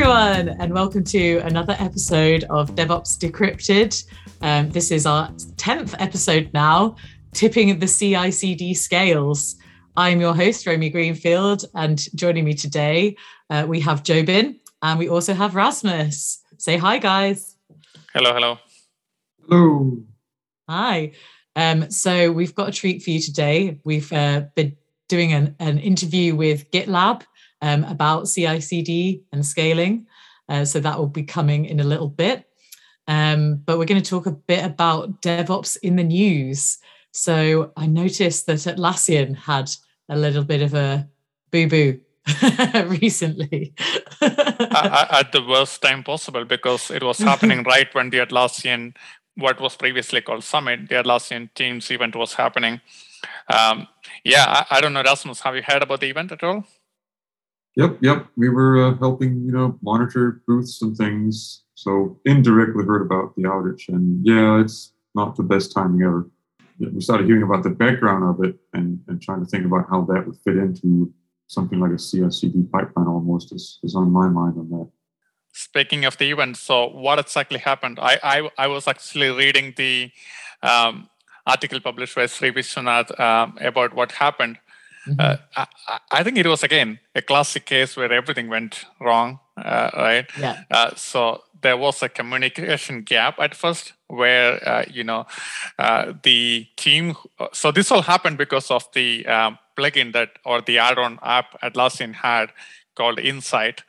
everyone, and welcome to another episode of DevOps Decrypted. This is our 10th episode now, tipping the CI/CD scales. I'm your host, Romy Greenfield, and joining me today, we have Jobin, and we also have Rasmus. Say hi, guys. Hello, hello. Hello. Hi. So we've got a treat for you today. We've been doing an interview with GitLab about CI/CD and scaling. So that will be coming in a little bit. But we're going to talk a bit about DevOps in the news. So I noticed that Atlassian had a little bit of a boo-boo recently. At the worst time possible, because it was happening right when the Atlassian, what was previously called Summit, the Atlassian Teams event was happening. I don't know, Rasmus, have you heard about the event at all? Yep. We were helping, monitor booths and things. So indirectly heard about the outage, and it's not the best timing ever. We started hearing about the background of it and trying to think about how that would fit into something like a CI/CD pipeline almost is on my mind on that. Speaking of the event, so what exactly happened? I was actually reading the article published by Sri Vishwanath about what happened. I think it was, again, a classic case where everything went wrong, right? Yeah. So there was a communication gap at first where, the team... So this all happened because of the plugin or the add-on app Atlassian had called Insight.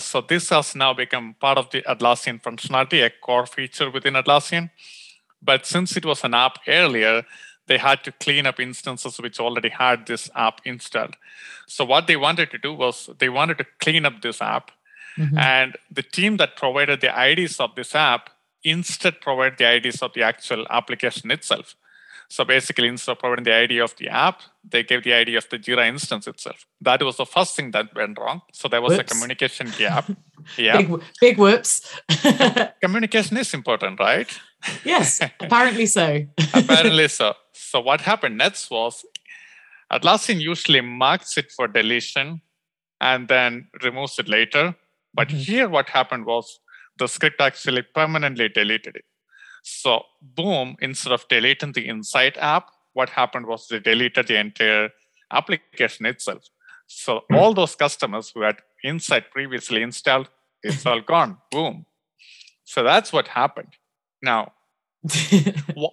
So this has now become part of the Atlassian functionality, a core feature within Atlassian. But since it was an app earlier, they had to clean up instances which already had this app installed. So what they wanted to do was they wanted to clean up this app. Mm-hmm. And the team that provided the IDs of this app instead provided the IDs of the actual application itself. So basically, instead of providing the ID of the app, they gave the ID of the Jira instance itself. That was the first thing that went wrong. So there was a communication gap. Yeah. Big whoops. Communication is important, right? Yes, apparently so. So what happened next was Atlassian usually marks it for deletion and then removes it later. But here what happened was the script actually permanently deleted it. So boom, instead of deleting the Insight app, what happened was they deleted the entire application itself. So all those customers who had Insight previously installed, it's all gone. Boom. So that's what happened. Now,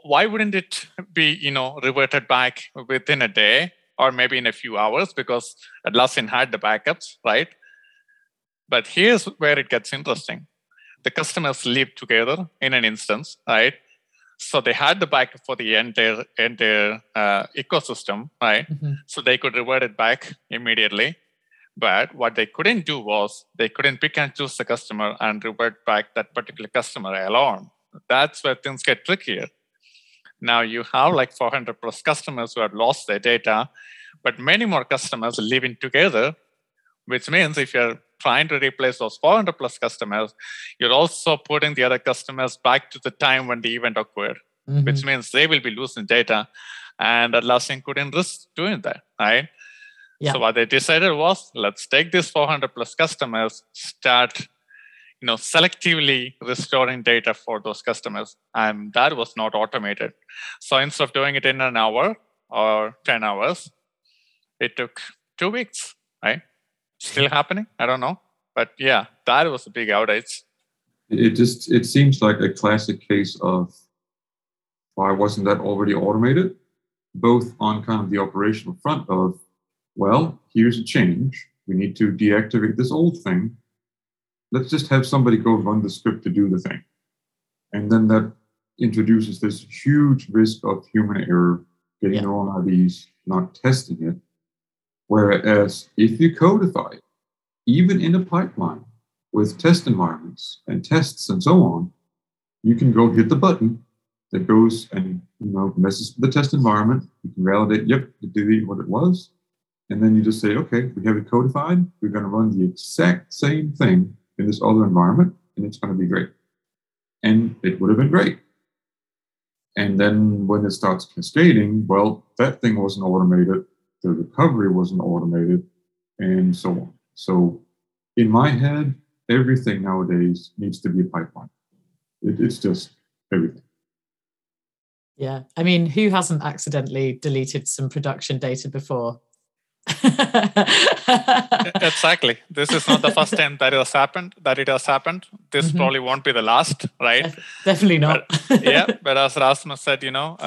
why wouldn't it be, reverted back within a day or maybe in a few hours, because Atlassian had the backups, right? But here's where it gets interesting. The customers lived together in an instance, right? So they had the backup for the entire ecosystem, right? Mm-hmm. So they could revert it back immediately. But what they couldn't do was they couldn't pick and choose the customer and revert back that particular customer alone. That's where things get trickier. Now you have like 400 plus customers who have lost their data, but many more customers living together, which means if you're trying to replace those 400 plus customers, you're also putting the other customers back to the time when the event occurred, which means they will be losing data. And Atlassian couldn't risk doing that, right? Yeah. So what they decided was, let's take these 400 plus customers, start selectively restoring data for those customers. And that was not automated. So instead of doing it in an hour or 10 hours, it took 2 weeks, right? Still happening? I don't know. But that was a big outage. It seems like a classic case of why wasn't that already automated? Both on kind of the operational front of, here's a change. We need to deactivate this old thing. Let's just have somebody go run the script to do the thing. And then that introduces this huge risk of human error, getting their own IDs, not testing it. Whereas if you codify, even in a pipeline with test environments and tests and so on, you can go hit the button that goes and messes with the test environment. You can validate, it deleted what it was. And then you just say, okay, we have it codified. We're going to run the exact same thing in this other environment, and it's going to be great. And it would have been great. And then when it starts cascading, that thing wasn't automated, the recovery wasn't automated, and so on. So in my head, everything nowadays needs to be a pipeline. It's just everything. Yeah, I mean, who hasn't accidentally deleted some production data before? Exactly. This is not the first time that it has happened. This probably won't be the last, right? Definitely not. But, yeah, but as Rasmus said, you know,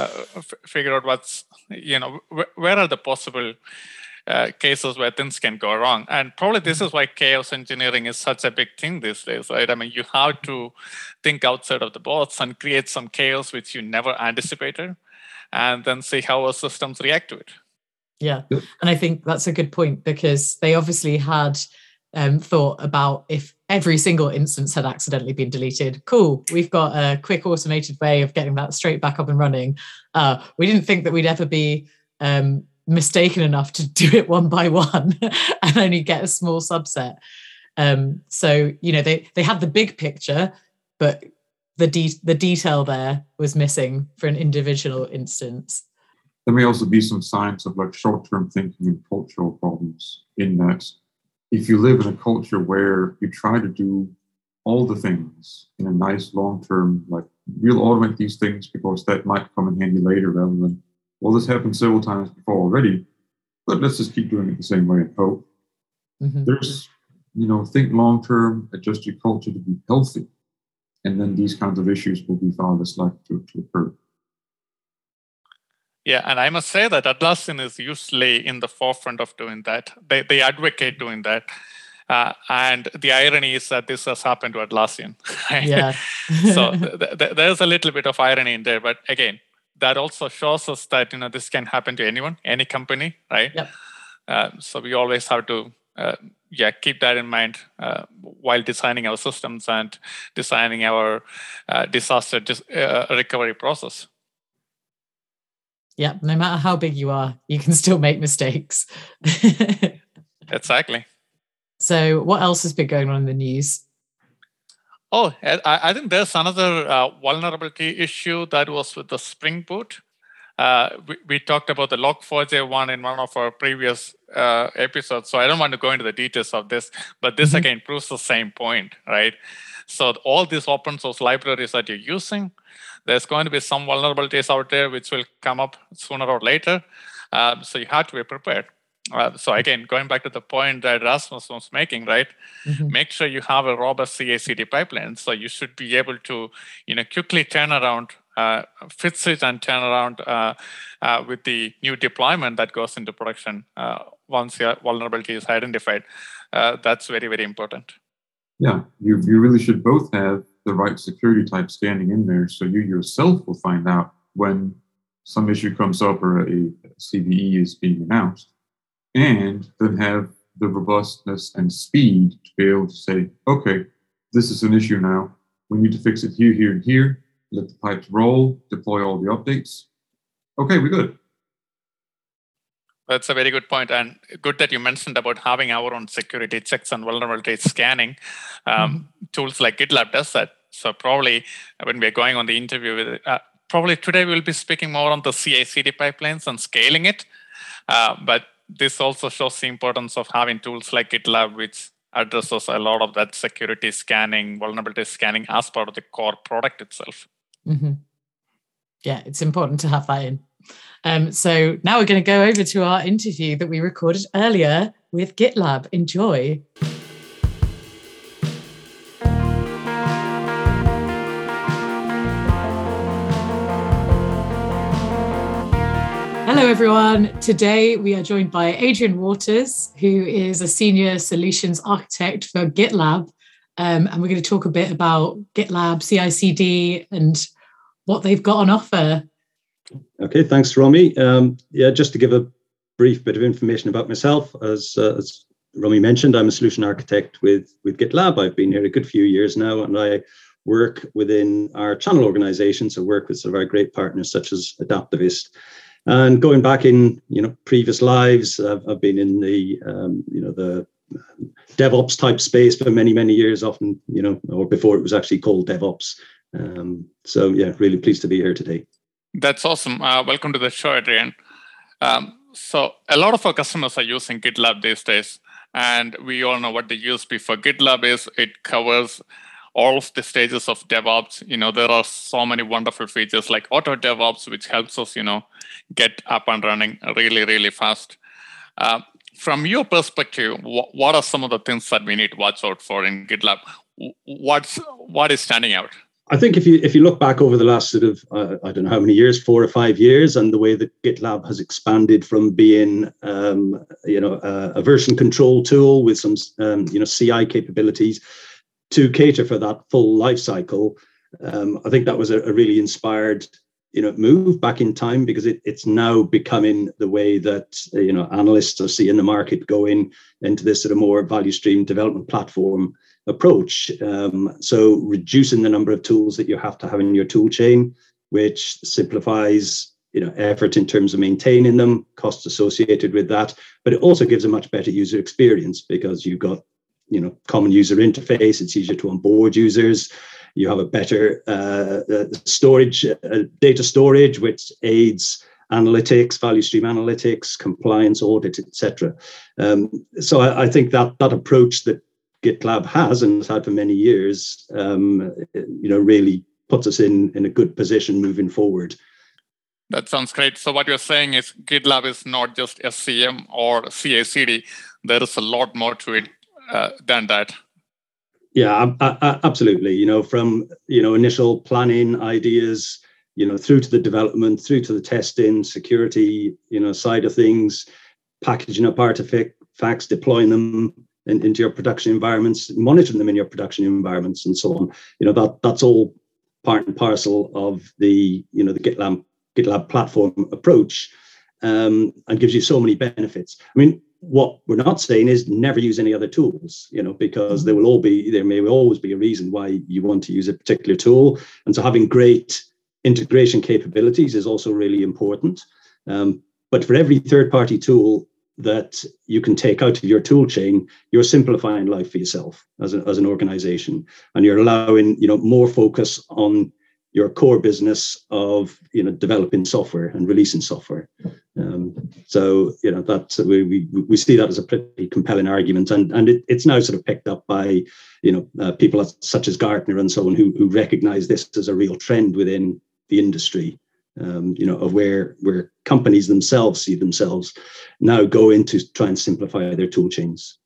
figure out what's, you know, where are the possible cases where things can go wrong. And probably this is why chaos engineering is such a big thing these days, right? I mean, you have to think outside of the box and create some chaos which you never anticipated and then see how our systems react to it. Yeah. And I think that's a good point, because they obviously had thought about if every single instance had accidentally been deleted, cool, we've got a quick automated way of getting that straight back up and running. We didn't think that we'd ever be mistaken enough to do it one by one and only get a small subset. So, you know, they had the big picture, but the detail there was missing for an individual instance. There may also be some signs of like short-term thinking and cultural problems, in that if you live in a culture where you try to do all the things in a nice long-term, like we'll automate these things because that might come in handy later, rather than, well, this happened several times before already, but let's just keep doing it the same way and hope. Mm-hmm. There's, you know, think long-term, adjust your culture to be healthy, and then these kinds of issues will be far less likely to occur. Yeah, and I must say that Atlassian is usually in the forefront of doing that. They advocate doing that. And the irony is that this has happened to Atlassian. Yeah. So there's a little bit of irony in there. But again, that also shows us that, you know, this can happen to anyone, any company, right? Yep. So we always have to keep that in mind while designing our systems and designing our disaster recovery process. Yeah, no matter how big you are, you can still make mistakes. Exactly. So what else has been going on in the news? Oh, I think there's another vulnerability issue that was with the Spring Boot. We talked about the Log4j one in one of our previous episodes, so I don't want to go into the details of this, but this again proves the same point, right? So all these open source libraries that you're using, there's going to be some vulnerabilities out there which will come up sooner or later. So you have to be prepared. So again, going back to the point that Rasmus was making, right? Mm-hmm. Make sure you have a robust CI/CD pipeline. So you should be able to, you know, quickly turn around, fix it and turn around with the new deployment that goes into production once your vulnerability is identified. That's very, very important. Yeah, you really should both have the right security type standing in there, so you yourself will find out when some issue comes up or a CVE is being announced, and then have the robustness and speed to be able to say, okay, this is an issue now. We need to fix it here, here, and here. Let the pipes roll, deploy all the updates. Okay, we're good. That's a very good point, and good that you mentioned about having our own security checks and vulnerability scanning. Tools like GitLab does that. So probably when we're going on the interview, probably today we'll be speaking more on the CI/CD pipelines and scaling it. But this also shows the importance of having tools like GitLab, which addresses a lot of that security scanning, vulnerability scanning as part of the core product itself. Mm-hmm. Yeah, it's important to have that in. So now we're going to go over to our interview that we recorded earlier with GitLab. Enjoy. Hello, everyone. Today we are joined by Adrian Waters, who is a senior solutions architect for GitLab. And we're going to talk a bit about GitLab, CI/CD, and what they've got on offer. Okay, thanks, Romy. Just to give a brief bit of information about myself, as Romy mentioned, I'm a solution architect with GitLab. I've been here a good few years now, and I work within our channel organization, so work with some of our great partners such as Adaptivist. And going back in, you know, previous lives, I've been in the, the DevOps type space for many, many years, often, you know, or before it was actually called DevOps. Really pleased to be here today. That's awesome. Welcome to the show, Adrian. So a lot of our customers are using GitLab these days. And we all know what the USP for GitLab is. It covers all of the stages of DevOps. You know, there are so many wonderful features like Auto DevOps, which helps us, you know, get up and running really, really fast. From your perspective, what are some of the things that we need to watch out for in GitLab? What is standing out? I think if you look back over the last sort of, I don't know how many years, 4 or 5 years, and the way that GitLab has expanded from being, a version control tool with some, CI capabilities to cater for that full life cycle, I think that was a really inspired, move back in time, because it's now becoming the way that, analysts are seeing the market going into this sort of more value stream development platform approach. So reducing the number of tools that you have to have in your tool chain, which simplifies, effort in terms of maintaining them, costs associated with that, but it also gives a much better user experience because you've got, common user interface. It's easier to onboard users. You have a better data storage, which aids analytics, value stream analytics, compliance audit, etc. So I think that approach that GitLab has and has had for many years, really puts us in a good position moving forward. That sounds great. So what you're saying is GitLab is not just SCM or CACD. There is a lot more to it than that. Yeah, absolutely. From, initial planning ideas, through to the development, through to the testing, security, side of things, packaging up artifacts, deploying them, and into your production environments, monitoring them in your production environments, and so on. That's all part and parcel of the the GitLab platform approach, and gives you so many benefits. I mean, what we're not saying is never use any other tools, because there may always be a reason why you want to use a particular tool, and so having great integration capabilities is also really important. But for every third-party tool that you can take out of your tool chain, you're simplifying life for yourself as an organization, and you're allowing more focus on your core business of developing software and releasing software. So that we see that as a pretty compelling argument, and it's now sort of picked up by people such as Gartner and so on, who recognize this as a real trend within the industry. Of where companies themselves see themselves now go into try and simplify their tool chains.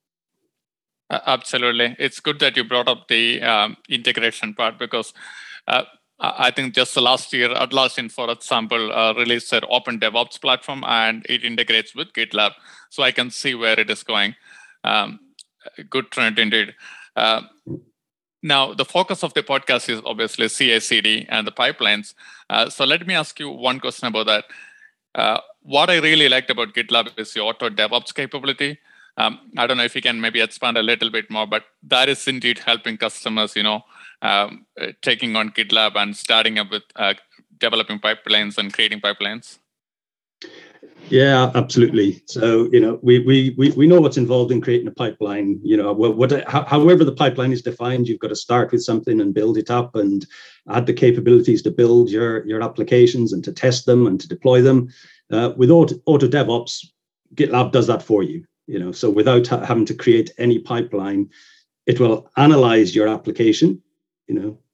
Absolutely. It's good that you brought up the integration part, because I think just the last year, Atlassian, for example, released their open DevOps platform, and it integrates with GitLab. So I can see where it is going. Good trend indeed. Now, the focus of the podcast is obviously CI/CD and the pipelines. So let me ask you one question about that. What I really liked about GitLab is your Auto DevOps capability. I don't know if you can maybe expand a little bit more, but that is indeed helping customers, taking on GitLab and starting up with developing pipelines and creating pipelines. Yeah, absolutely. So, we know what's involved in creating a pipeline. However the pipeline is defined, you've got to start with something and build it up and add the capabilities to build your applications and to test them and to deploy them. With Auto DevOps, GitLab does that for you. So without having to create any pipeline, it will analyze your application,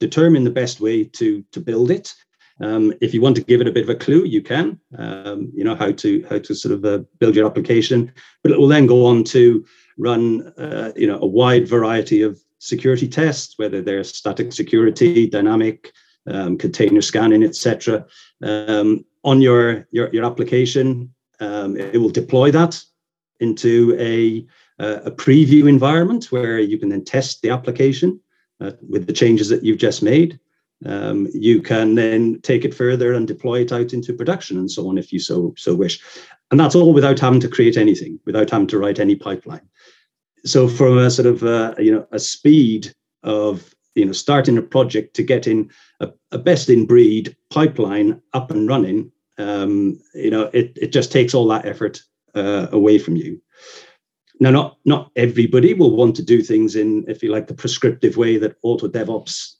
determine the best way to build it. If you want to give it a bit of a clue, you can, how to sort of build your application, but it will then go on to run, a wide variety of security tests, whether they're static security, dynamic, container scanning, etc. On your application, it will deploy that into a preview environment where you can then test the application with the changes that you've just made. You can then take it further and deploy it out into production and so on, if you so wish. And that's all without having to create anything, without having to write any pipeline. So from a sort of, a speed of, starting a project to getting a best in breed pipeline up and running, it just takes all that effort away from you. Now, not everybody will want to do things in, if you like, the prescriptive way that Auto DevOps,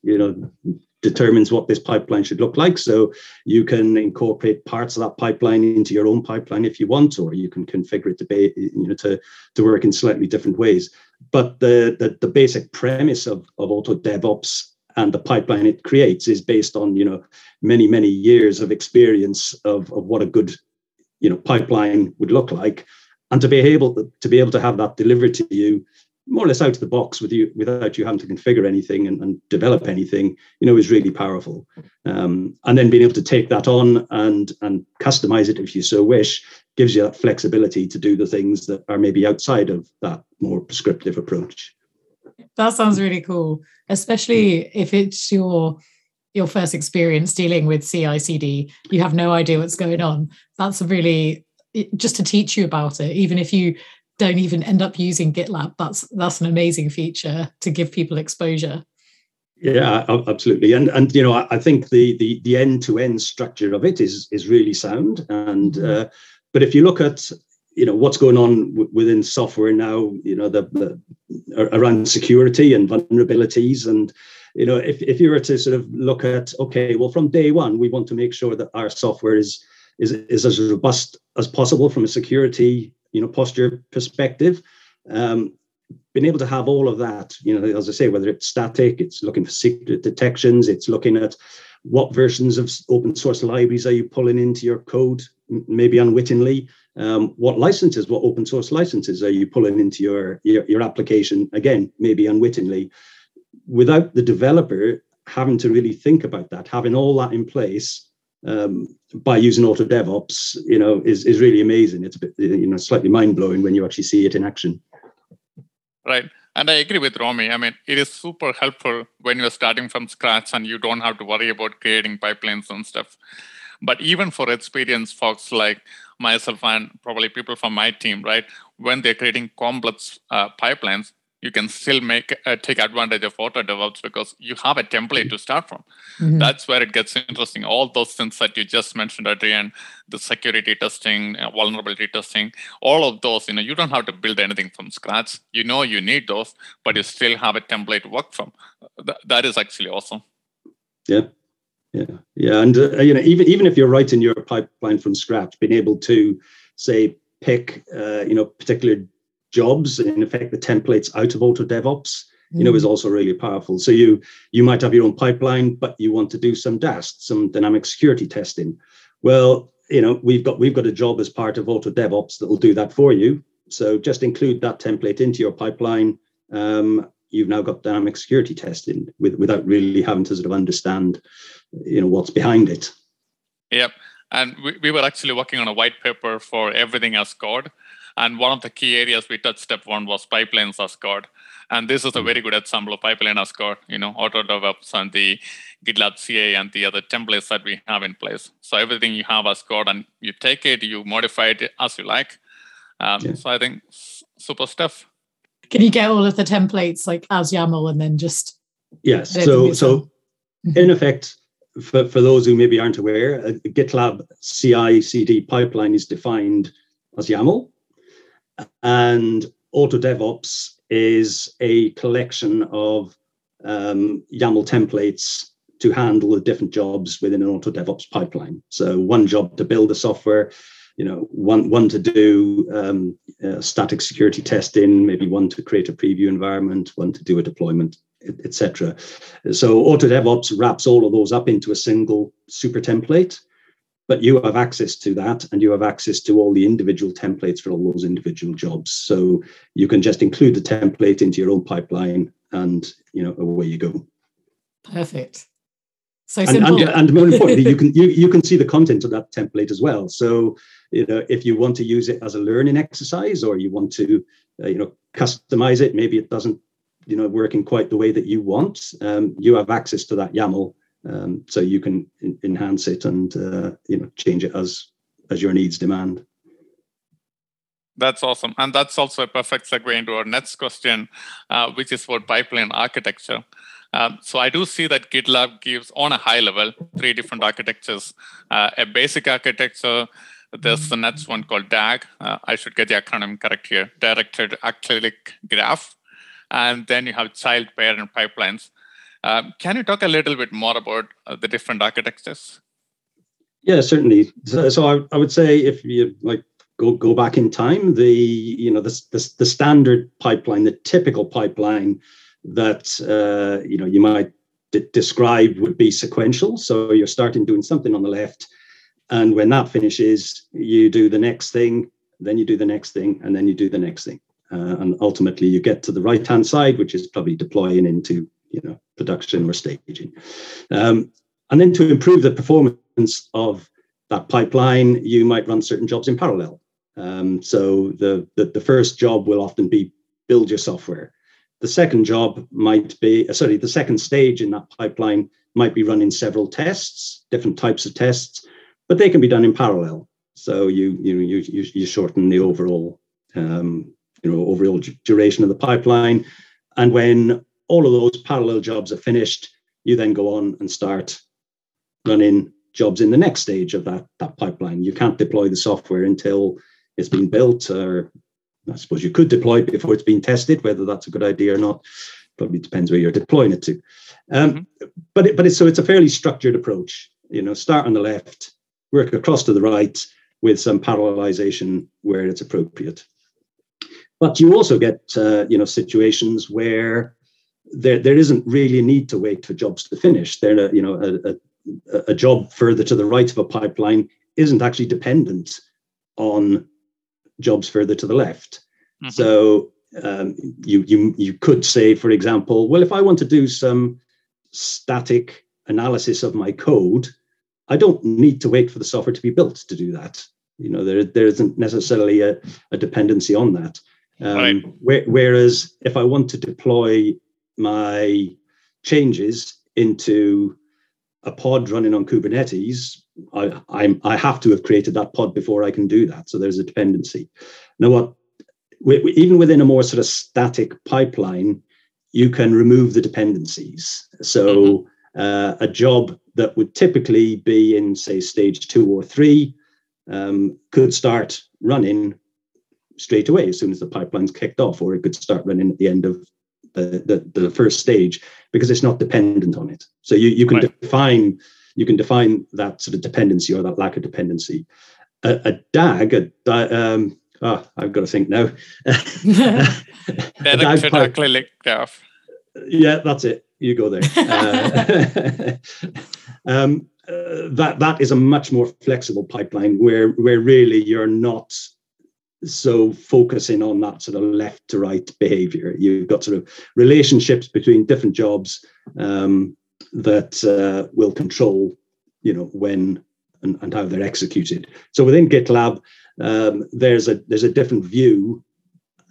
determines what this pipeline should look like. So you can incorporate parts of that pipeline into your own pipeline if you want, or you can configure it to, you know, to work in slightly different ways. But the basic premise of Auto DevOps and the pipeline it creates is based on, you know, many, many years of experience of what a good, you know, pipeline would look like, and to be able to have that delivered to you more or less out of the box with you, without you having to configure anything and develop anything, you know, is really powerful. And then being able to take that on and customize it if you so wish gives you that flexibility to do the things that are maybe outside of that more prescriptive approach. That sounds really cool, especially if it's your first experience dealing with CI/CD. You have no idea what's going on. That's really just to teach you about it, even if you don't even end up using GitLab. That's an amazing feature to give people exposure. Yeah, absolutely. And you know, I think the end-to-end structure of it is really sound. And but if you look at, you know, what's going on within software now, you know, the around security and vulnerabilities, and you know, if you were to sort of look at, okay, well, from day one, we want to make sure that our software is as robust as possible from a security, you know, posture perspective. Being able to have all of that, you know, as I say, whether it's static, it's looking for secret detections, it's looking at what versions of open source libraries are you pulling into your code, maybe unwittingly. What open source licenses are you pulling into your application? Again, maybe unwittingly. Without the developer having to really think about that, having all that in place by using Auto DevOps, you know, is really amazing. It's a bit, you know, slightly mind blowing when you actually see it in action. Right. And I agree with Romy. I mean, it is super helpful when you're starting from scratch and you don't have to worry about creating pipelines and stuff. But even for experienced folks like myself and probably people from my team, right, when they're creating complex pipelines, you can still take advantage of Auto DevOps because you have a template to start from. Mm-hmm. That's where it gets interesting. All those things that you just mentioned, Adrian, the security testing, vulnerability testing, all of those, you know, you don't have to build anything from scratch. You know you need those, but you still have a template to work from. That is actually awesome. Yeah. Yeah, and you know, even if you're writing your pipeline from scratch, being able to say pick you know, particular jobs and in effect the templates out of Auto DevOps, you know, is also really powerful. So you might have your own pipeline, but you want to do some DAST, some dynamic security testing. Well, you know, we've got a job as part of Auto DevOps that will do that for you. So just include that template into your pipeline. You've now got dynamic security testing without really having to sort of understand, you know, what's behind it. Yep. And we were actually working on a white paper for everything as code. And one of the key areas we touched step one was pipelines as code. And this is a very good example of pipeline as code, you know, Auto DevOps and the GitLab CA and the other templates that we have in place. So everything you have as code and you take it, you modify it as you like. So I think super stuff. Can you get all of the templates like as YAML and then just... Yes. So in effect, for those who maybe aren't aware, a GitLab CI/CD pipeline is defined as YAML. And Auto DevOps is a collection of YAML templates to handle the different jobs within an Auto DevOps pipeline. So one job to build the software, you know, one to do static security testing, maybe one to create a preview environment, one to do a deployment, etc. So Auto DevOps wraps all of those up into a single super template, but you have access to that and you have access to all the individual templates for all those individual jobs. So you can just include the template into your own pipeline and, you know, away you go. Perfect. So simple. And more importantly, you can see the content of that template as well. So, you know, if you want to use it as a learning exercise, or you want to, you know, customize it, maybe it doesn't, you know, work in quite the way that you want. You have access to that YAML, so you can enhance it and, you know, change it as your needs demand. That's awesome, and that's also a perfect segue into our next question, which is for pipeline architecture. So I do see that GitLab gives, on a high level, three different architectures. A basic architecture, there's the next one called DAG. I should get the acronym correct here, Directed Acyclic Graph. And then you have child, parent pipelines. Can you talk a little bit more about the different architectures? Yeah, certainly. So I would say if you like go back in time, the standard pipeline, the typical pipeline that you might describe would be sequential. So you're starting doing something on the left, and when that finishes, you do the next thing, then you do the next thing, and then you do the next thing, and ultimately you get to the right-hand side, which is probably deploying into production or staging. And then to improve the performance of that pipeline, you might run certain jobs in parallel. So the first job will often be build your software. The second job might be, the second stage in that pipeline might be running several tests, different types of tests, but they can be done in parallel. So you shorten the overall overall duration of the pipeline, and when all of those parallel jobs are finished, you then go on and start running jobs in the next stage of that pipeline. You can't deploy the software until it's been built, or I suppose you could deploy it before it's been tested. Whether that's a good idea or not probably depends where you're deploying it to. But it's a fairly structured approach. Start on the left, work across to the right with some parallelization where it's appropriate. But you also get situations where there isn't really a need to wait for jobs to finish. There, a job further to the right of a pipeline isn't actually dependent on jobs further to the left. Mm-hmm. So you could say, for example, well, if I want to do some static analysis of my code, I don't need to wait for the software to be built to do that. There isn't necessarily a dependency on that. Right. Whereas if I want to deploy my changes into a pod running on Kubernetes, I have to have created that pod before I can do that. So there's a dependency. Now, even within a more sort of static pipeline, you can remove the dependencies. So a job that would typically be in, say, stage 2 or 3 could start running straight away as soon as the pipeline's kicked off, or it could start running at the end of the first stage because it's not dependent on it. So you can right. define that sort of dependency or that lack of dependency. I've got to think now. Directed Acyclic Graph. Yeah, that's it. You go there. That is a much more flexible pipeline where really you're not so focusing on that sort of left to right behavior. You've got sort of relationships between different jobs that will control, when and how they're executed. So within GitLab, there's a different view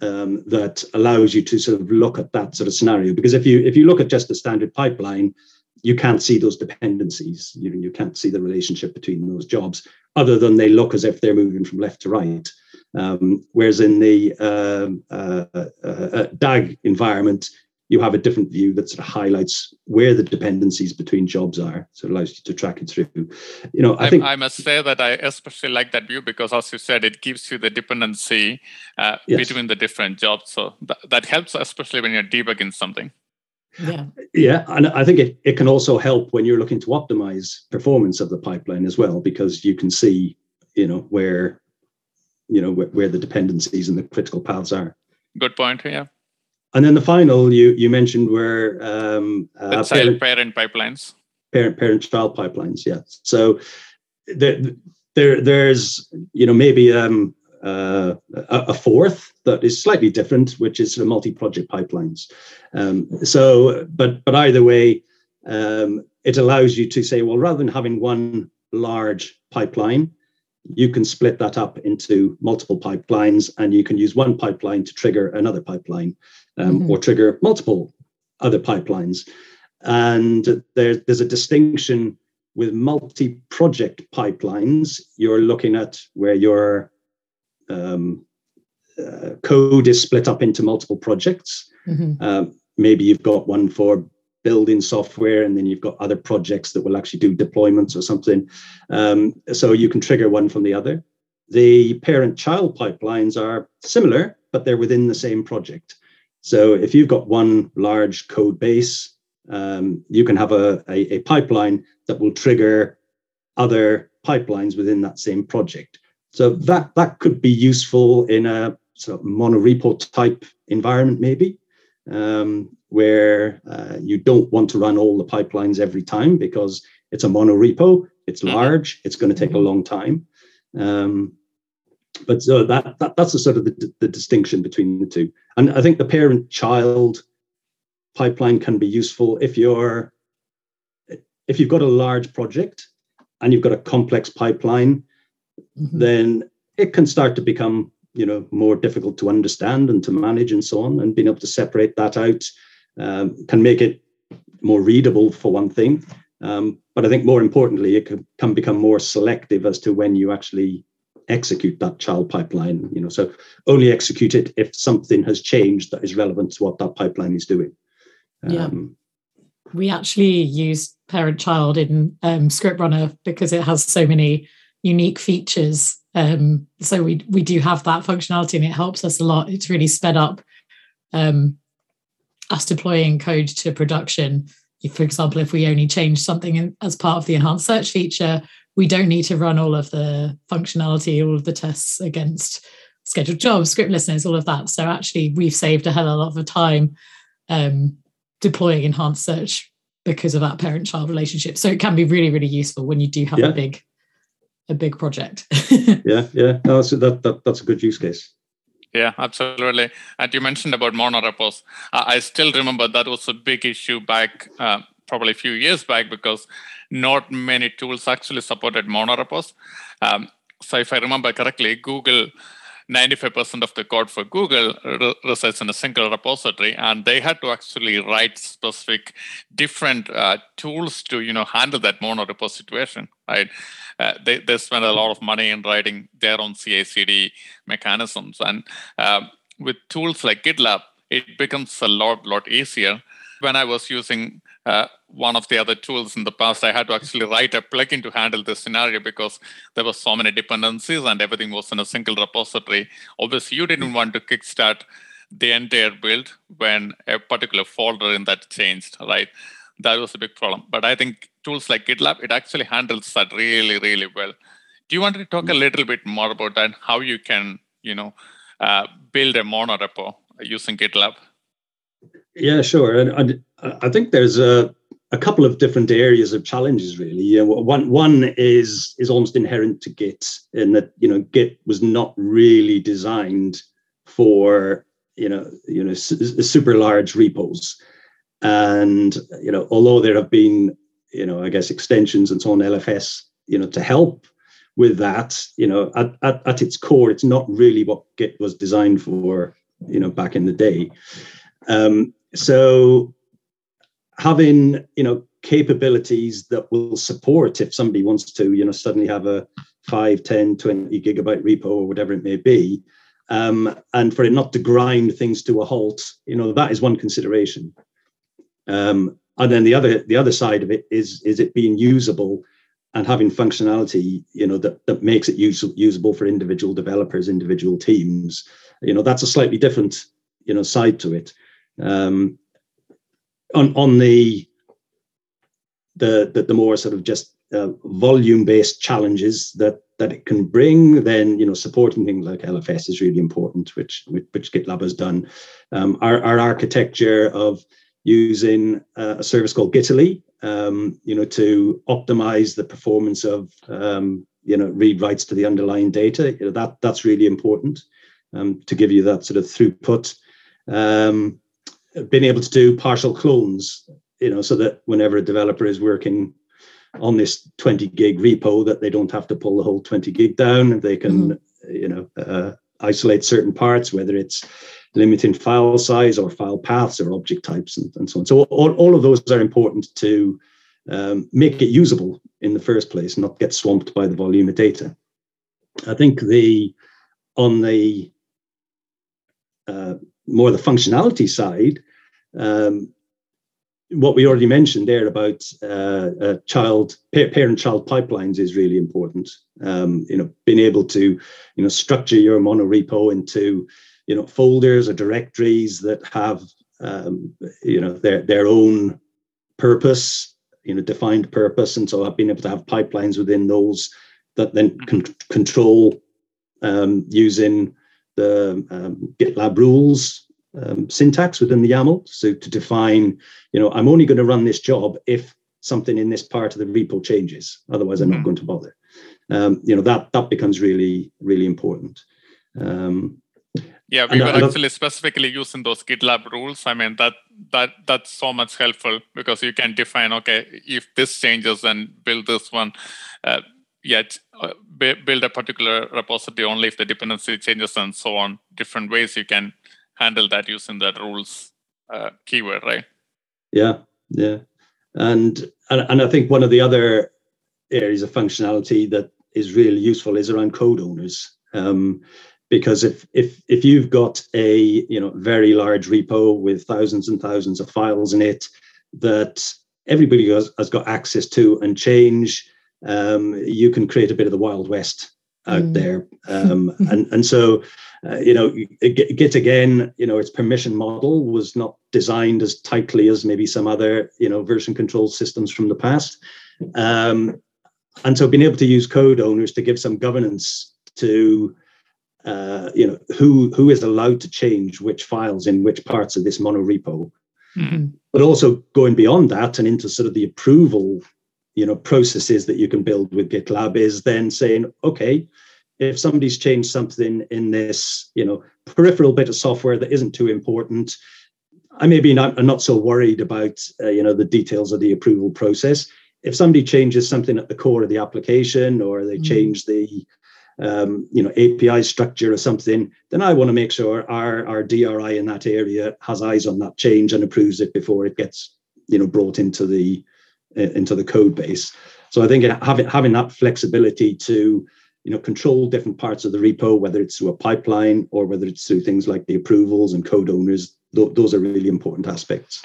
that allows you to sort of look at that sort of scenario. Because if you look at just the standard pipeline, you can't see those dependencies. You can't see the relationship between those jobs, other than they look as if they're moving from left to right. Whereas in the DAG environment, you have a different view that sort of highlights where the dependencies between jobs are, so it allows you to track it through. I must say that I especially like that view because, as you said, it gives you the dependency between the different jobs. So that helps, especially when you're debugging something. Yeah, and I think it can also help when you're looking to optimize performance of the pipeline as well, because you can see, where the dependencies and the critical paths are. Good point. Yeah. And then the final you mentioned were parent pipelines. Parent-child pipelines, yeah. So there's maybe a fourth that is slightly different, which is sort of multi-project pipelines. But either way, it allows you to say, well, rather than having one large pipeline, you can split that up into multiple pipelines, and you can use one pipeline to trigger another pipeline or trigger multiple other pipelines. And there's a distinction with multi-project pipelines. You're looking at where your code is split up into multiple projects. Maybe you've got one for building software, and then you've got other projects that will actually do deployments or something. So you can trigger one from the other. The parent-child pipelines are similar, but they're within the same project. So if you've got one large code base you can have a pipeline that will trigger other pipelines within that same project. So that could be useful in a sort of monorepo type environment, maybe, where you don't want to run all the pipelines every time because it's a monorepo, it's large, it's going to take a long time. But so that's the sort of the distinction between the two. And I think the parent-child pipeline can be useful if you've got a large project and you've got a complex pipeline, then it can start to become, more difficult to understand and to manage and so on. And being able to separate that out can make it more readable for one thing. But I think more importantly, it can become more selective as to when you actually execute that child pipeline, so only execute it if something has changed that is relevant to what that pipeline is doing. We actually use parent-child in Script Runner because it has so many unique features. So we do have that functionality and it helps us a lot. It's really sped up us deploying code to production. For example, if we only change something as part of the enhanced search feature, we don't need to run all of the functionality, all of the tests against scheduled jobs, script listeners, all of that. So actually we've saved a hell of a lot of time deploying enhanced search because of that parent-child relationship. So it can be really, really useful when you do have a big project. No, so that's a good use case. Yeah, absolutely. And you mentioned about monorepos. I still remember that was a big issue back probably a few years back because not many tools actually supported monorepos. So if I remember correctly, Google, 95% of the code for Google resides in a single repository, and they had to actually write specific different tools to, handle that monorepo situation, right? They spent a lot of money in writing their own CI/CD mechanisms. And with tools like GitLab, it becomes a lot easier. When I was using one of the other tools in the past, I had to actually write a plugin to handle this scenario because there were so many dependencies and everything was in a single repository. Obviously, you didn't want to kickstart the entire build when a particular folder in that changed, right? That was a big problem. But I think tools like GitLab, it actually handles that really, really well. Do you want to talk a little bit more about that, how you can, build a monorepo using GitLab? Yeah, sure. And I think there's a couple of different areas of challenges, really. One is almost inherent to Git, in that Git was not really designed for super large repos, and although there have been I guess extensions and so on, LFS to help with that, at its core, it's not really what Git was designed for back in the day. So having, capabilities that will support if somebody wants to, suddenly have a 5, 10, 20 gigabyte repo or whatever it may be, and for it not to grind things to a halt, that is one consideration. And then the other side of it is it being usable and having functionality, that makes it usable for individual developers, individual teams. That's a slightly different, side to it. On the more sort of just volume-based challenges that it can bring, then supporting things like LFS is really important, which GitLab has done. Our architecture of using a service called Gitaly, to optimize the performance of read writes to the underlying data. That's really important to give you that sort of throughput. Being able to do partial clones, so that whenever a developer is working on this 20 gig repo, that they don't have to pull the whole 20 gig down. They can, isolate certain parts, whether it's limiting file size or file paths or object types and so on. So all of those are important to make it usable in the first place, not get swamped by the volume of data. I think more the functionality side, what we already mentioned there about parent-child pipelines is really important. Being able to, structure your monorepo into, folders or directories that have, their own purpose, defined purpose. And so I've been able to have pipelines within those that then control using the GitLab rules syntax within the YAML. So to define, I'm only going to run this job if something in this part of the repo changes. Otherwise, I'm not going to bother. That becomes really, really important. Yeah, we were actually specifically using those GitLab rules. I mean, that's so much helpful because you can define, okay, if this changes, then build this one. Build a particular repository only if the dependency changes and so on. Different ways you can handle that using that rules keyword, right? Yeah, yeah. And I think one of the other areas of functionality that is really useful is around code owners. Because if you've got a very large repo with thousands and thousands of files in it that everybody has got access to and change, you can create a bit of the Wild West out there. And so, Git again, its permission model was not designed as tightly as maybe some other version control systems from the past. And so being able to use code owners to give some governance to who is allowed to change which files in which parts of this mono repo, but also going beyond that and into sort of the approval, processes that you can build with GitLab is then saying, okay, if somebody's changed something in this, peripheral bit of software that isn't too important, I'm not so worried about, the details of the approval process. If somebody changes something at the core of the application or they change the API structure or something, then I want to make sure our DRI in that area has eyes on that change and approves it before it gets, brought into the code base. So I think having that flexibility to, control different parts of the repo, whether it's through a pipeline or whether it's through things like the approvals and code owners, those are really important aspects.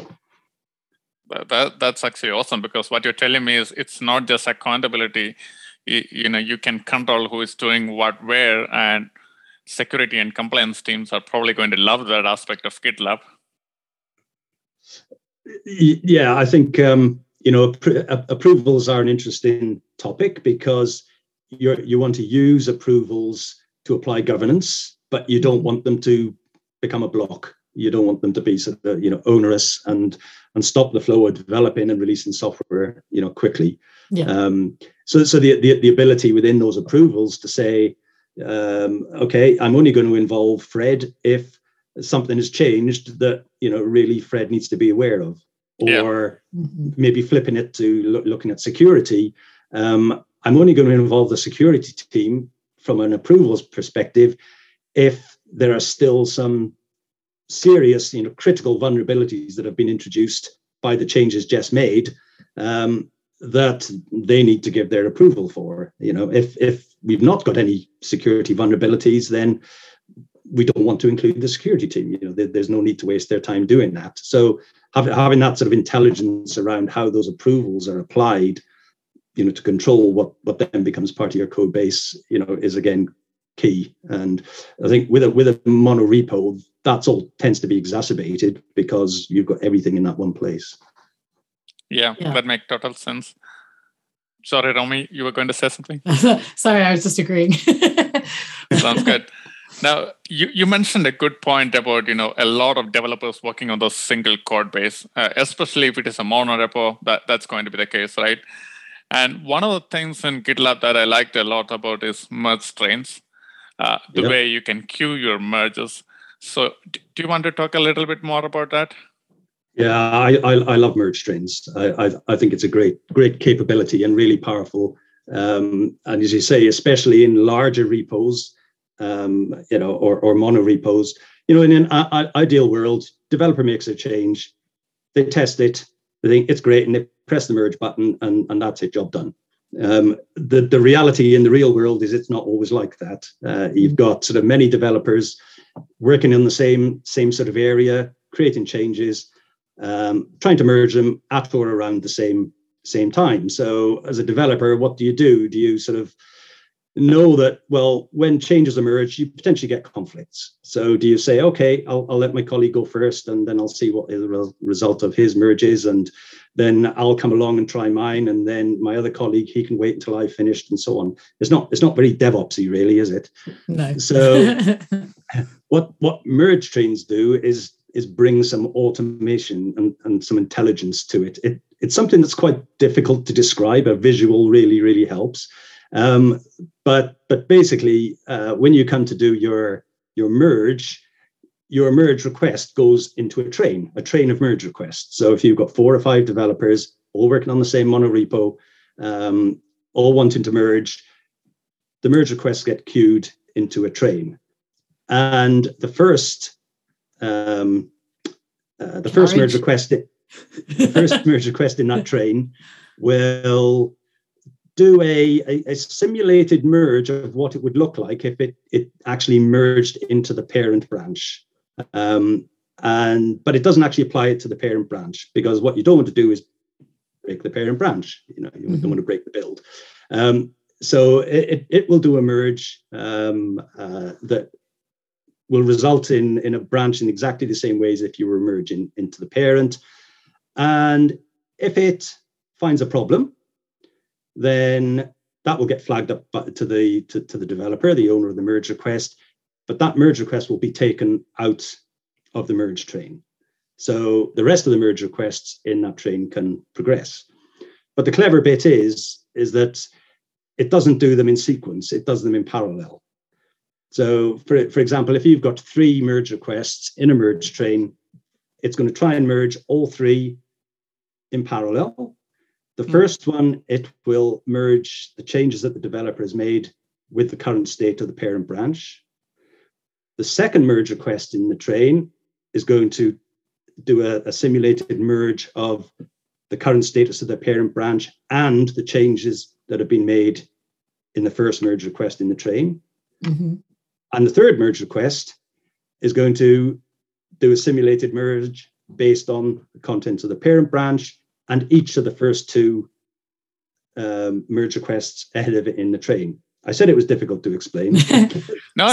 That's actually awesome because what you're telling me is it's not just accountability. You can control who is doing what where, and security and compliance teams are probably going to love that aspect of GitLab. Yeah, I think approvals are an interesting topic because you want to use approvals to apply governance, but you don't want them to become a block. You don't want them to be sort of, onerous and stop the flow of developing and releasing software, quickly. Yeah. So the ability within those approvals to say, okay, I'm only going to involve Fred if something has changed that, really Fred needs to be aware of, or maybe flipping it to looking at security. I'm only going to involve the security team from an approvals perspective if there are still some serious, critical vulnerabilities that have been introduced by the changes just made. That they need to give their approval for. If we've not got any security vulnerabilities, then we don't want to include the security team. There's no need to waste their time doing that. So having that sort of intelligence around how those approvals are applied, to control what then becomes part of your code base, is again key. And I think with a mono repo, that's all tends to be exacerbated because you've got everything in that one place. Yeah, that makes total sense. Sorry, Romy, you were going to say something? Sorry, I was just agreeing. Sounds good. Now, you mentioned a good point about, a lot of developers working on those single code base, especially if it is a mono repo, that's going to be the case, right? And one of the things in GitLab that I liked a lot about is merge strains, the way you can queue your merges. So do you want to talk a little bit more about that? Yeah, I love merge strains. I think it's a great capability and really powerful. And as you say, especially in larger repos, or mono repos, in an ideal world, developer makes a change, they test it, they think it's great, and they press the merge button, and that's it, job done. The reality in the real world is it's not always like that. You've got sort of many developers working in the same sort of area, creating changes. Trying to merge them at or around the same time. So as a developer, what do you do? Do you sort of know that, well, when changes emerge, you potentially get conflicts. So do you say, okay, I'll let my colleague go first, and then I'll see what the result of his merge is, and then I'll come along and try mine, and then my other colleague, he can wait until I've finished, and so on. It's not very DevOpsy, really, is it? No. So what merge trains do is bring some automation and some intelligence to it. It's something that's quite difficult to describe. A visual really, really helps. But basically, when you come to do your merge request goes into a train of merge requests. So if you've got 4 or 5 developers all working on the same monorepo, all wanting to merge, the merge requests get queued into a train. And the first merge request in that train will do a simulated merge of what it would look like if it actually merged into the parent branch. But it doesn't actually apply it to the parent branch, because what you don't want to do is break the parent branch. You don't want to break the build. So it will do a merge that will result in a branch in exactly the same way as if you were merging into the parent. And if it finds a problem, then that will get flagged up to the developer, the owner of the merge request, but that merge request will be taken out of the merge train. So the rest of the merge requests in that train can progress. But the clever bit is that it doesn't do them in sequence, it does them in parallel. So for example, if you've got 3 merge requests in a merge train, it's going to try and merge all 3 in parallel. The first one, it will merge the changes that the developer has made with the current state of the parent branch. The second merge request in the train is going to do a simulated merge of the current status of the parent branch and the changes that have been made in the first merge request in the train. Mm-hmm. And the third merge request is going to do a simulated merge based on the contents of the parent branch and each of the first 2 merge requests ahead of it in the train. I said it was difficult to explain. No.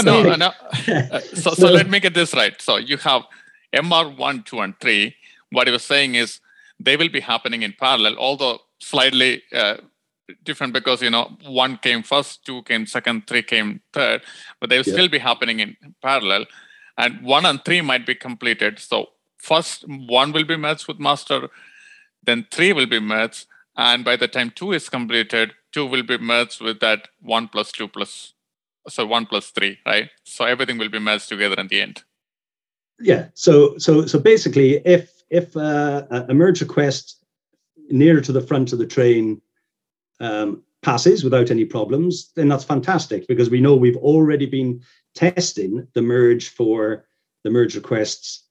So let me get this right. So you have MR1, 2, and 3. What you're saying is they will be happening in parallel, although slightly different, because 1 came first, 2 came second, 3 came third, but they will still be happening in parallel. And 1 and 3 might be completed. So first 1 will be merged with master, then 3 will be merged, and by the time 2 is completed, 2 will be merged with that 1 plus 3, right? So everything will be merged together in the end. Yeah. So basically, if a merge request nearer to the front of the train passes without any problems, then that's fantastic, because we know we've already been testing the merge for the merge requests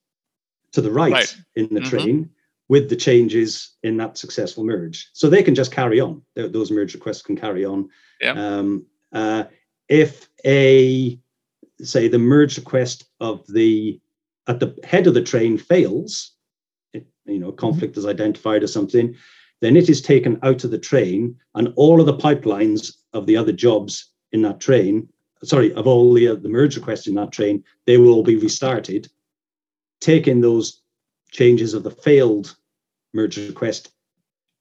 to the right. in the train, with the changes in that successful merge. So they can just carry on. Those merge requests can carry on. Yeah. If the merge request at the head of the train fails, conflict is identified or something, then it is taken out of the train, and all of the pipelines of the other jobs in that train, of all the merge requests in that train, they will all be restarted, taking those changes of the failed merge request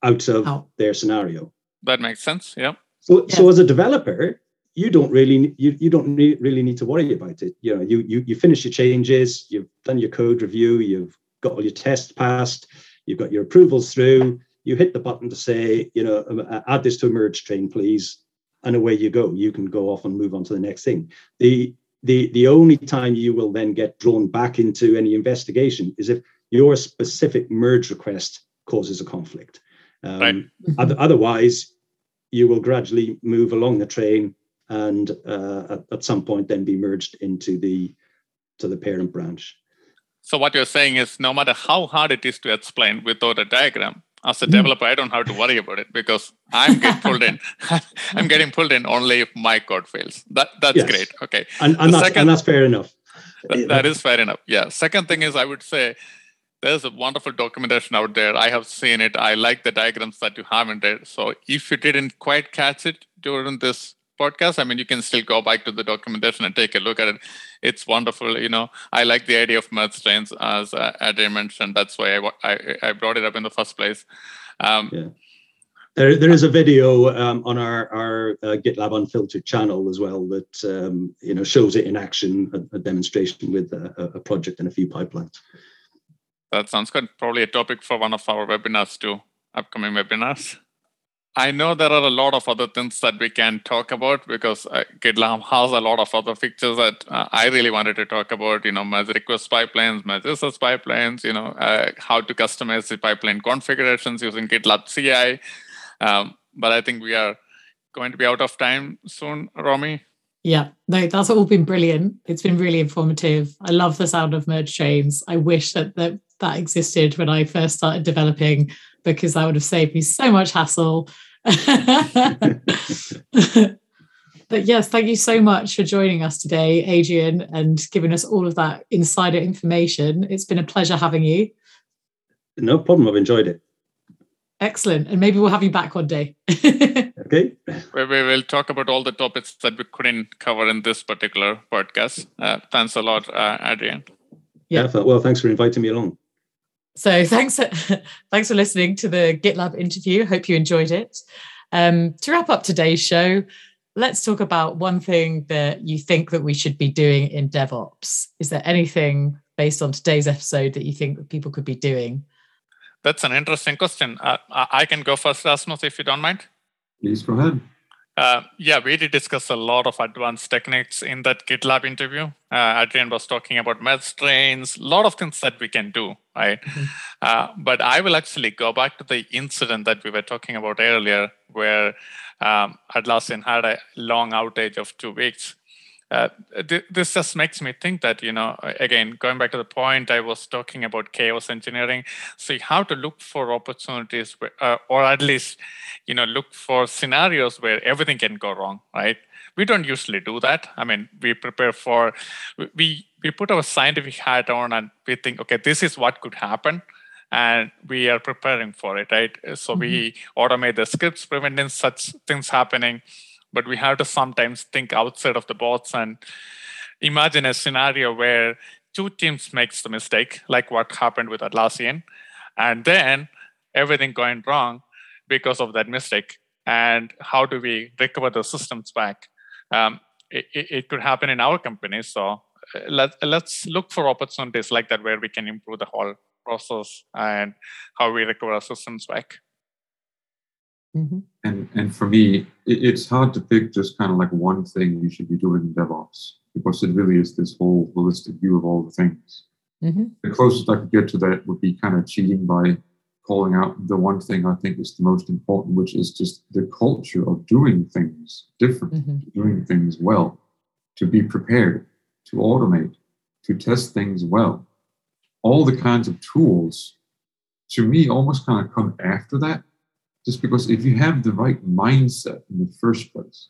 out of their scenario. That makes sense. Yeah. So as a developer, you don't really need to worry about it. You finish your changes, you've done your code review, you've got all your tests passed, you've got your approvals through. You hit the button to say, add this to a merge train, please, and away you go. You can go off and move on to the next thing. The only time you will then get drawn back into any investigation is if your specific merge request causes a conflict. Right. Otherwise, you will gradually move along the train and at some point then be merged into the parent branch. So what you're saying is, no matter how hard it is to explain without a diagram, as a developer, I don't have to worry about it, because I'm getting pulled in. I'm getting pulled in only if my code fails. That's great. Okay. And that's fair enough. That is fair enough. Yeah. Second thing is, I would say, there's a wonderful documentation out there. I have seen it. I like the diagrams that you have in there. So if you didn't quite catch it during this podcast. I mean, you can still go back to the documentation and take a look at it. It's wonderful. You know, I like the idea of merge trains, as Adrian mentioned. That's why I brought it up in the first place. Yeah. There is a video on our GitLab Unfiltered channel as well that you know, shows it in action, a demonstration with a project and a few pipelines. That sounds good. Probably a topic for one of our webinars too, upcoming webinars. I know there are a lot of other things that we can talk about because GitLab has a lot of other features that I really wanted to talk about. You know, merge request pipelines, merge resource pipelines. You know, how to customize the pipeline configurations using GitLab CI. But I think we are going to be out of time soon, Romy. Yeah, no, that's all been brilliant. It's been really informative. I love the sound of merge chains. I wish that existed when I first started developing, because that would have saved me so much hassle. But yes, thank you so much for joining us today, Adrian, and giving us all of that insider information. It's been a pleasure having you. No problem. I've enjoyed it. Excellent. And maybe we'll have you back one day. Okay. We will talk about all the topics that we couldn't cover in this particular podcast. Thanks a lot, Adrian. Yeah. Well, thanks for inviting me along. So thanks for listening to the GitLab interview. Hope you enjoyed it. To wrap up today's show, let's talk about one thing that you think that we should be doing in DevOps. Is there anything based on today's episode that you think that people could be doing? That's an interesting question. I can go first, Rasmus, if you don't mind. Please go ahead. Yeah, we did discuss a lot of advanced techniques in that GitLab interview. Adrian was talking about merge trains, a lot of things that we can do, right? Mm-hmm. But I will actually go back to the incident that we were talking about earlier, where Atlassian had a long outage of 2 weeks. This just makes me think that, you know, again, going back to the point I was talking about chaos engineering, so you have to look for opportunities where, or at least, you know, look for scenarios where everything can go wrong, right? We don't usually do that. I mean, we prepare for, we put our scientific hat on and we think, okay, this is what could happen. And we are preparing for it, right? So we automate the scripts, preventing such things happening. But we have to sometimes think outside of the box and imagine a scenario where two teams makes the mistake, like what happened with Atlassian, and then everything going wrong because of that mistake. And how do we recover the systems back? It could happen in our company. So let's look for opportunities like that where we can improve the whole process and how we recover our systems back. Mm-hmm. And for me, it's hard to pick just kind of like one thing you should be doing in DevOps, because it really is this whole holistic view of all the things. Mm-hmm. The closest I could get to that would be kind of cheating by calling out the one thing I think is the most important, which is just the culture of doing things different, mm-hmm. doing things well, to be prepared, to automate, to test things well. All the kinds of tools, to me, almost kind of come after that. Just because if you have the right mindset in the first place,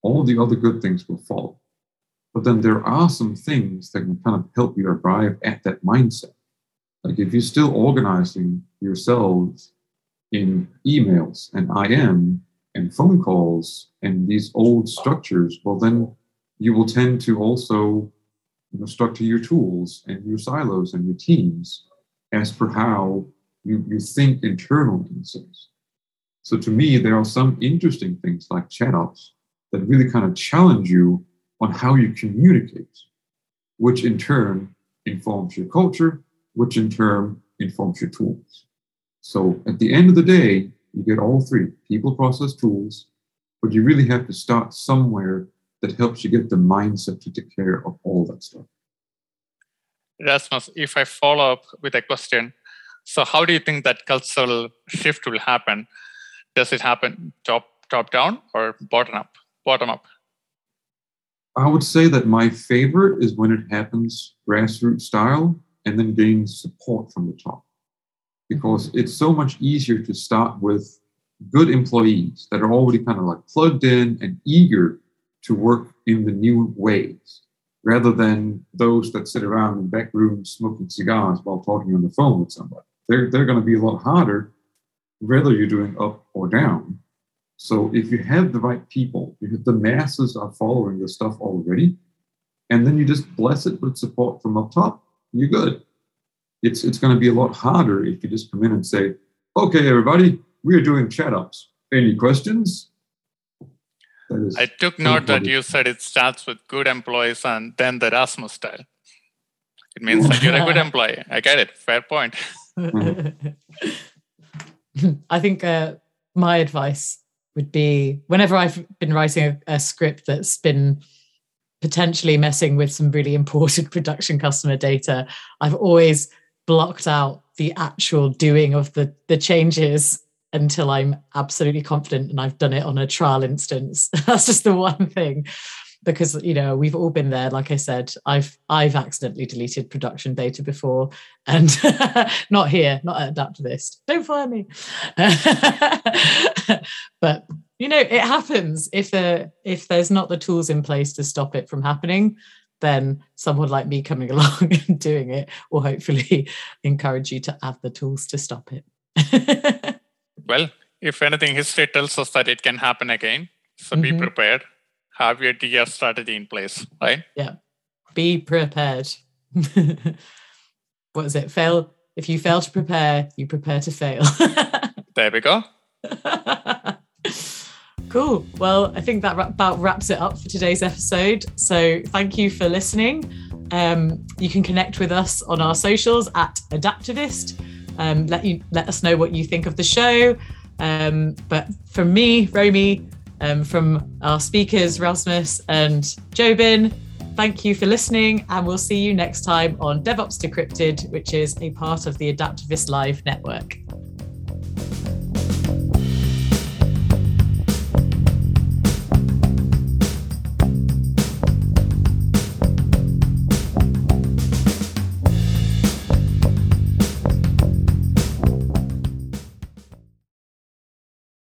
all the other good things will follow. But then there are some things that can kind of help you arrive at that mindset. Like if you're still organizing yourselves in emails and IM and phone calls and these old structures, well, then you will tend to also, you know, structure your tools and your silos and your teams as per how you think internally in a sense. So to me, there are some interesting things like ChatOps that really kind of challenge you on how you communicate, which in turn informs your culture, which in turn informs your tools. So at the end of the day, you get all three, people, process, tools, but you really have to start somewhere that helps you get the mindset to take care of all that stuff. Rasmus, if I follow up with a question, so how do you think that cultural shift will happen? Does it happen top down or bottom up? Bottom up. I would say that my favorite is when it happens grassroots style and then gains support from the top. Because it's so much easier to start with good employees that are already kind of like plugged in and eager to work in the new ways, rather than those that sit around in back rooms smoking cigars while talking on the phone with somebody. They're going to be a lot harder, whether you're doing up or down, So if you have the right people, if the masses are following this stuff already, and then you just bless it with support from up top, you're good. It's going to be a lot harder if you just come in and say, okay, everybody, we are doing ChatOps. Any questions? I took note that you said it starts with good employees and then the Rasmus style. It means that you're a good employee. I get it. Fair point. I think my advice would be, whenever I've been writing a script that's been potentially messing with some really important production customer data, I've always blocked out the actual doing of the changes until I'm absolutely confident, and I've done it on a trial instance. That's just the one thing, because, you know, we've all been there. Like I said, I've accidentally deleted production data before, and not here, not at Adaptivist. Don't fire me. But, you know, it happens. If there's not the tools in place to stop it from happening, then someone like me coming along and doing it will hopefully encourage you to add the tools to stop it. Well, if anything, history tells us that it can happen again. So be prepared. Have your DR strategy in place, right? Yeah. Be prepared. What is it? Fail. If you fail to prepare, you prepare to fail. There we go. Cool. Well, I think that about wraps it up for today's episode. So thank you for listening. You can connect with us on our socials at Adaptivist. Let us know what you think of the show. But from me, Romy, from our speakers, Rasmus and Jobin, thank you for listening, and we'll see you next time on DevOps Decrypted, which is a part of the Adaptivist Live network.